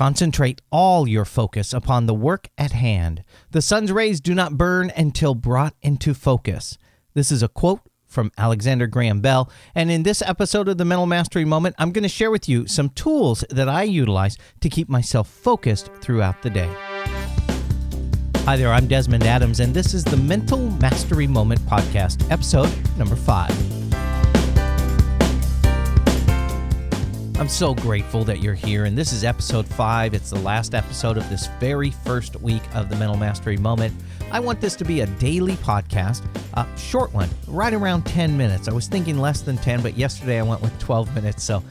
Concentrate all your focus upon the work at hand. The sun's rays do not burn until brought into focus. This is a quote from Alexander Graham Bell. And in this episode of the Mental Mastery Moment, I'm going to share with you some tools that I utilize to keep myself focused throughout the day. Hi there, I'm Desmond Adams, and this is the Mental Mastery Moment podcast, episode number 5. I'm so grateful that you're here, and this is episode 5. It's the last episode of this very first week of the Mental Mastery Moment. I want this to be a daily podcast, a short one, right around 10 minutes. I was thinking less than 10, but yesterday I went with 12 minutes, so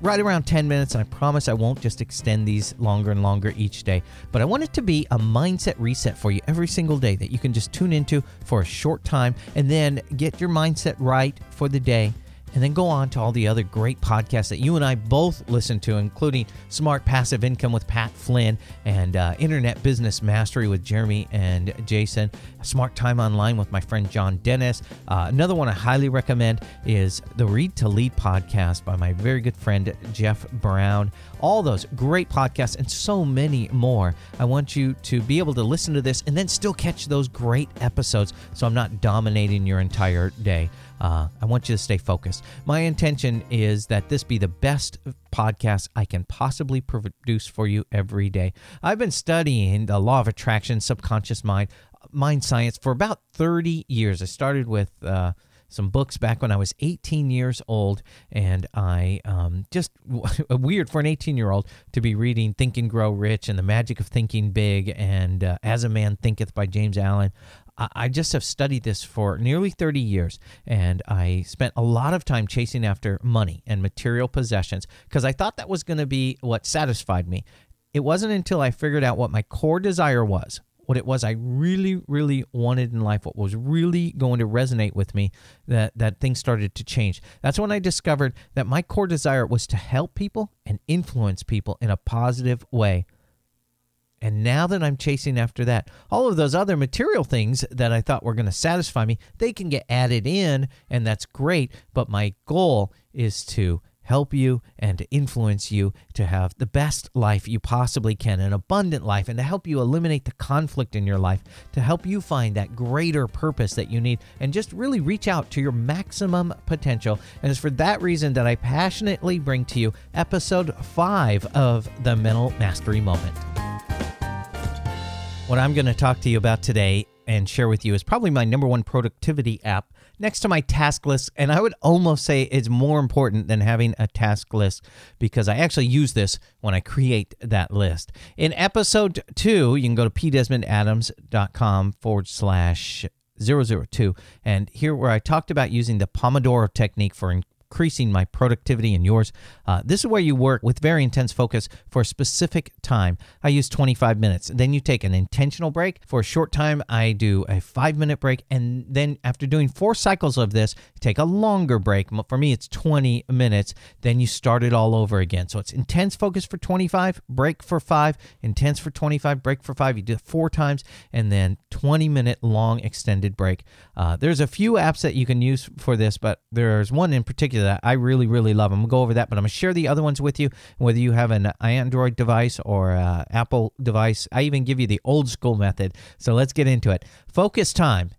right around 10 minutes. I promise I won't just extend these longer and longer each day, but I want it to be a mindset reset for you every single day that you can just tune into for a short time and then get your mindset right for the day. And then go on to all the other great podcasts that you and I both listen to, including Smart Passive Income with Pat Flynn and Internet Business Mastery with Jeremy and Jason, Smart Time Online with my friend John Dennis. Another one I highly recommend is the Read to Lead podcast by my very good friend Jeff Brown. All those great podcasts and so many more. I want you to be able to listen to this and then still catch those great episodes so I'm not dominating your entire day. I want you to stay focused. My intention is that this be the best podcast I can possibly produce for you every day. I've been studying the law of attraction, subconscious mind science for about 30 years. I started with some books back when I was 18 years old, and I just weird for an 18-year-old to be reading Think and Grow Rich and The Magic of Thinking Big and As a Man Thinketh by James Allen. I just have studied this for nearly 30 years, and I spent a lot of time chasing after money and material possessions because I thought that was going to be what satisfied me. It wasn't until I figured out what my core desire was, what it was I really, really wanted in life, what was really going to resonate with me, that things started to change. That's when I discovered that my core desire was to help people and influence people in a positive way. And now that I'm chasing after that, all of those other material things that I thought were going to satisfy me, they can get added in, and that's great. But my goal is to help you and to influence you to have the best life you possibly can, an abundant life, and to help you eliminate the conflict in your life, to help you find that greater purpose that you need, and just really reach out to your maximum potential. And it's for that reason that I passionately bring to you episode 5 of the Mental Mastery Moment. What I'm going to talk to you about today and share with you is probably my number one productivity app next to my task list. And I would almost say it's more important than having a task list because I actually use this when I create that list. In episode 2, you can go to pdesmondadams.com/002. And here where I talked about using the Pomodoro technique for increasing my productivity and yours. This is where you work with very intense focus for a specific time. I use 25 minutes. Then you take an intentional break. For a short time, I do a 5-minute break. And then after doing 4 cycles of this, take a longer break. For me, it's 20 minutes. Then you start it all over again. So it's intense focus for 25, break for 5, intense for 25, break for 5. You do it 4 times and then 20-minute long extended break. There's a few apps that you can use for this, but there's one in particular that I really, really love. I'm going to go over that, but I'm going to share the other ones with you, whether you have an Android device or an Apple device. I even give you the old school method. So let's get into it. Focus Time.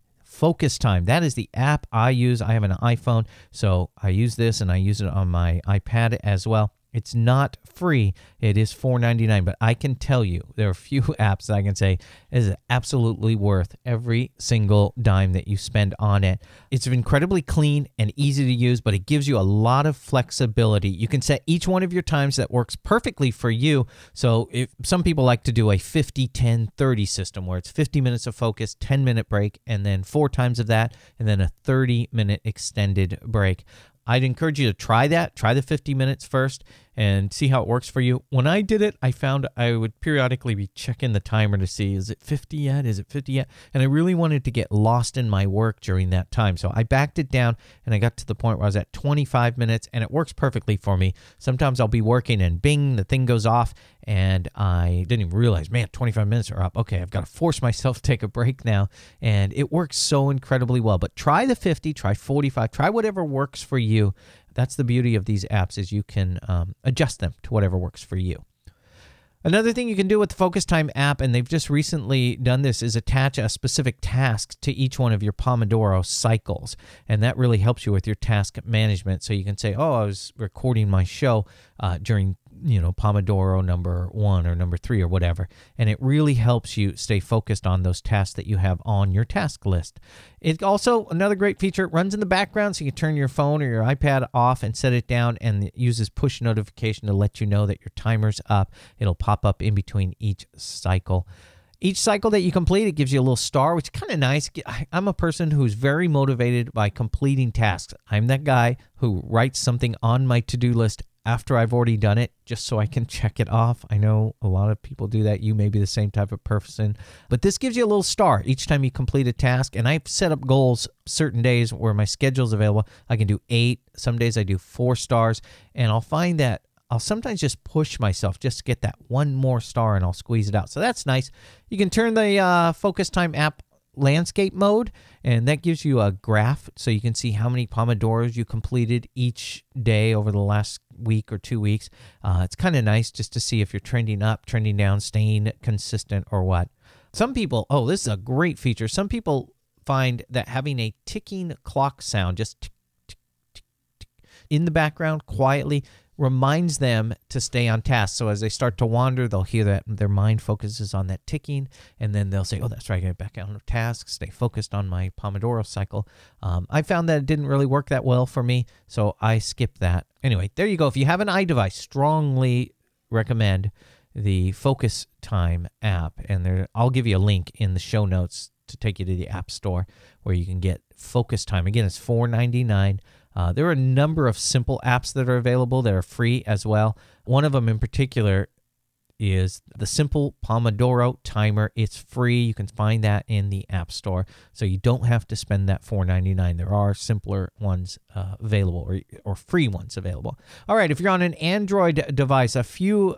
That is the app I use. I have an iPhone, so I use this and I use it on my iPad as well. It's not free. It is $4.99, but I can tell you there are few apps that I can say is absolutely worth every single dime that you spend on it. It's incredibly clean and easy to use, but it gives you a lot of flexibility. You can set each one of your times that works perfectly for you. So if some people like to do a 50, 10, 30 system where it's 50 minutes of focus, 10-minute break, and then 4 times of that, and then a 30-minute extended break. I'd encourage you to try that. Try the 50 minutes first and see how it works for you. When I did it, I found I would periodically be checking the timer to see, is it 50 yet? And I really wanted to get lost in my work during that time. So I backed it down and I got to the point where I was at 25 minutes and it works perfectly for me. Sometimes I'll be working and bing, the thing goes off and I didn't even realize, man, 25 minutes are up. Okay, I've got to force myself to take a break now. And it works so incredibly well. But try the 50, try 45, try whatever works for you. That's the beauty of these apps is you can adjust them to whatever works for you. Another thing you can do with the Focus Time app, and they've just recently done this, is attach a specific task to each one of your Pomodoro cycles. And that really helps you with your task management. So you can say, oh, I was recording my show during Pomodoro number 1 or number 3 or whatever. And it really helps you stay focused on those tasks that you have on your task list. It also, another great feature, it runs in the background, so you can turn your phone or your iPad off and set it down, and it uses push notification to let you know that your timer's up. It'll pop up in between each cycle. Each cycle that you complete, it gives you a little star, which is kind of nice. I'm a person who's very motivated by completing tasks. I'm that guy who writes something on my to-do list after I've already done it, just so I can check it off. I know a lot of people do that. You may be the same type of person, but this gives you a little star each time you complete a task. And I've set up goals certain days where my schedule's available. I can do 8. Some days I do 4 stars, and I'll find that I'll sometimes just push myself just to get that one more star, and I'll squeeze it out. So that's nice. You can turn the Focus Time app landscape mode, and that gives you a graph so you can see how many Pomodoros you completed each day over the last week or 2 weeks. It's kind of nice just to see if you're trending up, trending down, staying consistent or what. Some people, oh, this is a great feature. Some people find that having a ticking clock sound just tick, tick, tick, tick, in the background quietly reminds them to stay on task. So as they start to wander, they'll hear that their mind focuses on that ticking, and then they'll say, oh, that's right, I get back out of task, stay focused on my Pomodoro cycle. I found that it didn't really work that well for me, so I skipped that. Anyway, there you go. If you have an iDevice, strongly recommend the Focus Time app, and I'll give you a link in the show notes to take you to the App Store where you can get Focus Time. Again, it's $4.99. There are a number of simple apps that are available that are free as well. One of them in particular is the Simple Pomodoro Timer. It's free. You can find that in the App Store, so you don't have to spend that $4.99. There are simpler ones available or free ones available. All right, if you're on an Android device, a few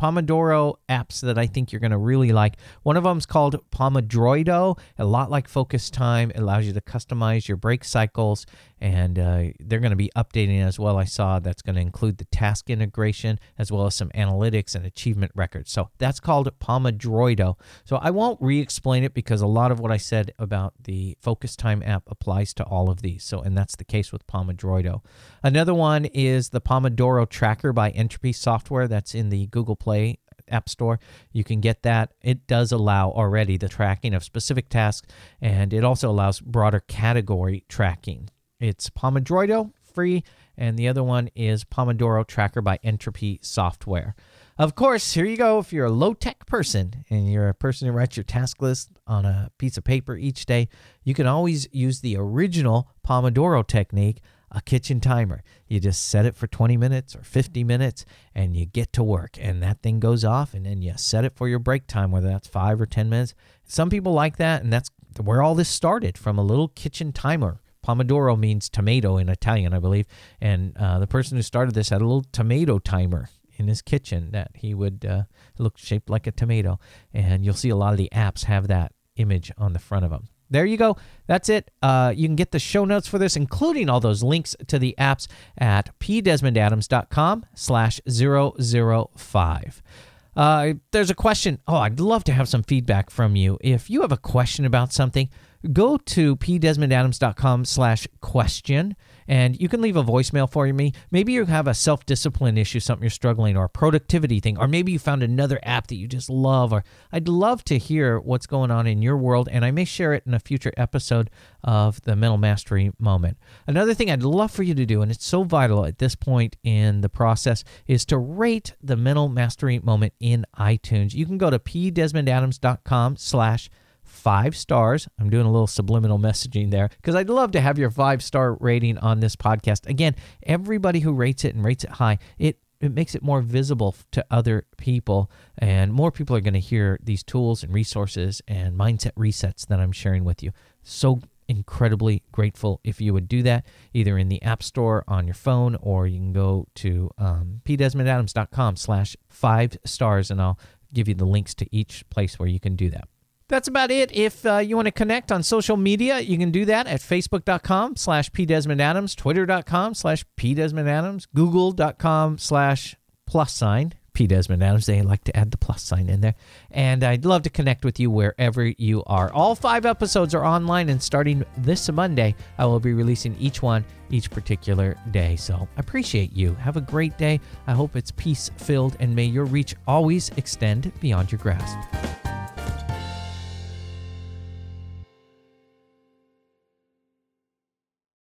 Pomodoro apps that I think you're going to really like. One of them is called Pomodroido, a lot like Focus Time. It allows you to customize your break cycles, and they're going to be updating as well. I saw that's going to include the task integration as well as some analytics and achievement records. So that's called Pomodroido. So I won't re-explain it because a lot of what I said about the Focus Time app applies to all of these. So, and that's the case with Pomodroido. Another one is the Pomodoro Tracker by Entropy Software. That's in the Google Play App Store. You can get that. It does allow already the tracking of specific tasks, and it also allows broader category tracking. It's Pomodoro, free, and the other one is Pomodoro Tracker by Entropy Software. Of course, here you go. If you're a low-tech person and you're a person who writes your task list on a piece of paper each day, you can always use the original Pomodoro technique, a kitchen timer. You just set it for 20 minutes or 50 minutes and you get to work, and that thing goes off, and then you set it for your break time, whether that's 5 or 10 minutes. Some people like that, and that's where all this started, from a little kitchen timer. Pomodoro means tomato in Italian, I believe, and the person who started this had a little tomato timer in his kitchen that he would look shaped like a tomato, and you'll see a lot of the apps have that image on the front of them. There you go. That's it. You can get the show notes for this, including all those links to the apps, at pdesmondadams.com/005. There's a question. Oh, I'd love to have some feedback from you. If you have a question about something, go to pdesmondadams.com/question, and you can leave a voicemail for me. Maybe you have a self-discipline issue, something you're struggling, or a productivity thing, or maybe you found another app that you just love. Or I'd love to hear what's going on in your world, and I may share it in a future episode of the Mental Mastery Moment. Another thing I'd love for you to do, and it's so vital at this point in the process, is to rate the Mental Mastery Moment in iTunes. You can go to pdesmondadams.com/5 stars. I'm doing a little subliminal messaging there because I'd love to have your 5-star rating on this podcast. Again, everybody who rates it and rates it high, it makes it more visible to other people, and more people are going to hear these tools and resources and mindset resets that I'm sharing with you. So incredibly grateful if you would do that, either in the App Store on your phone, or you can go to pdesmondadams.com/5 stars, and I'll give you the links to each place where you can do that. That's about it. If you want to connect on social media, you can do that at facebook.com/pdesmondadams, twitter.com/pdesmondadams, google.com/+. P. Desmond Adams. They like to add the plus sign in there. And I'd love to connect with you wherever you are. All 5 episodes are online, and starting this Monday, I will be releasing each one each particular day. So I appreciate you. Have a great day. I hope it's peace-filled, and may your reach always extend beyond your grasp.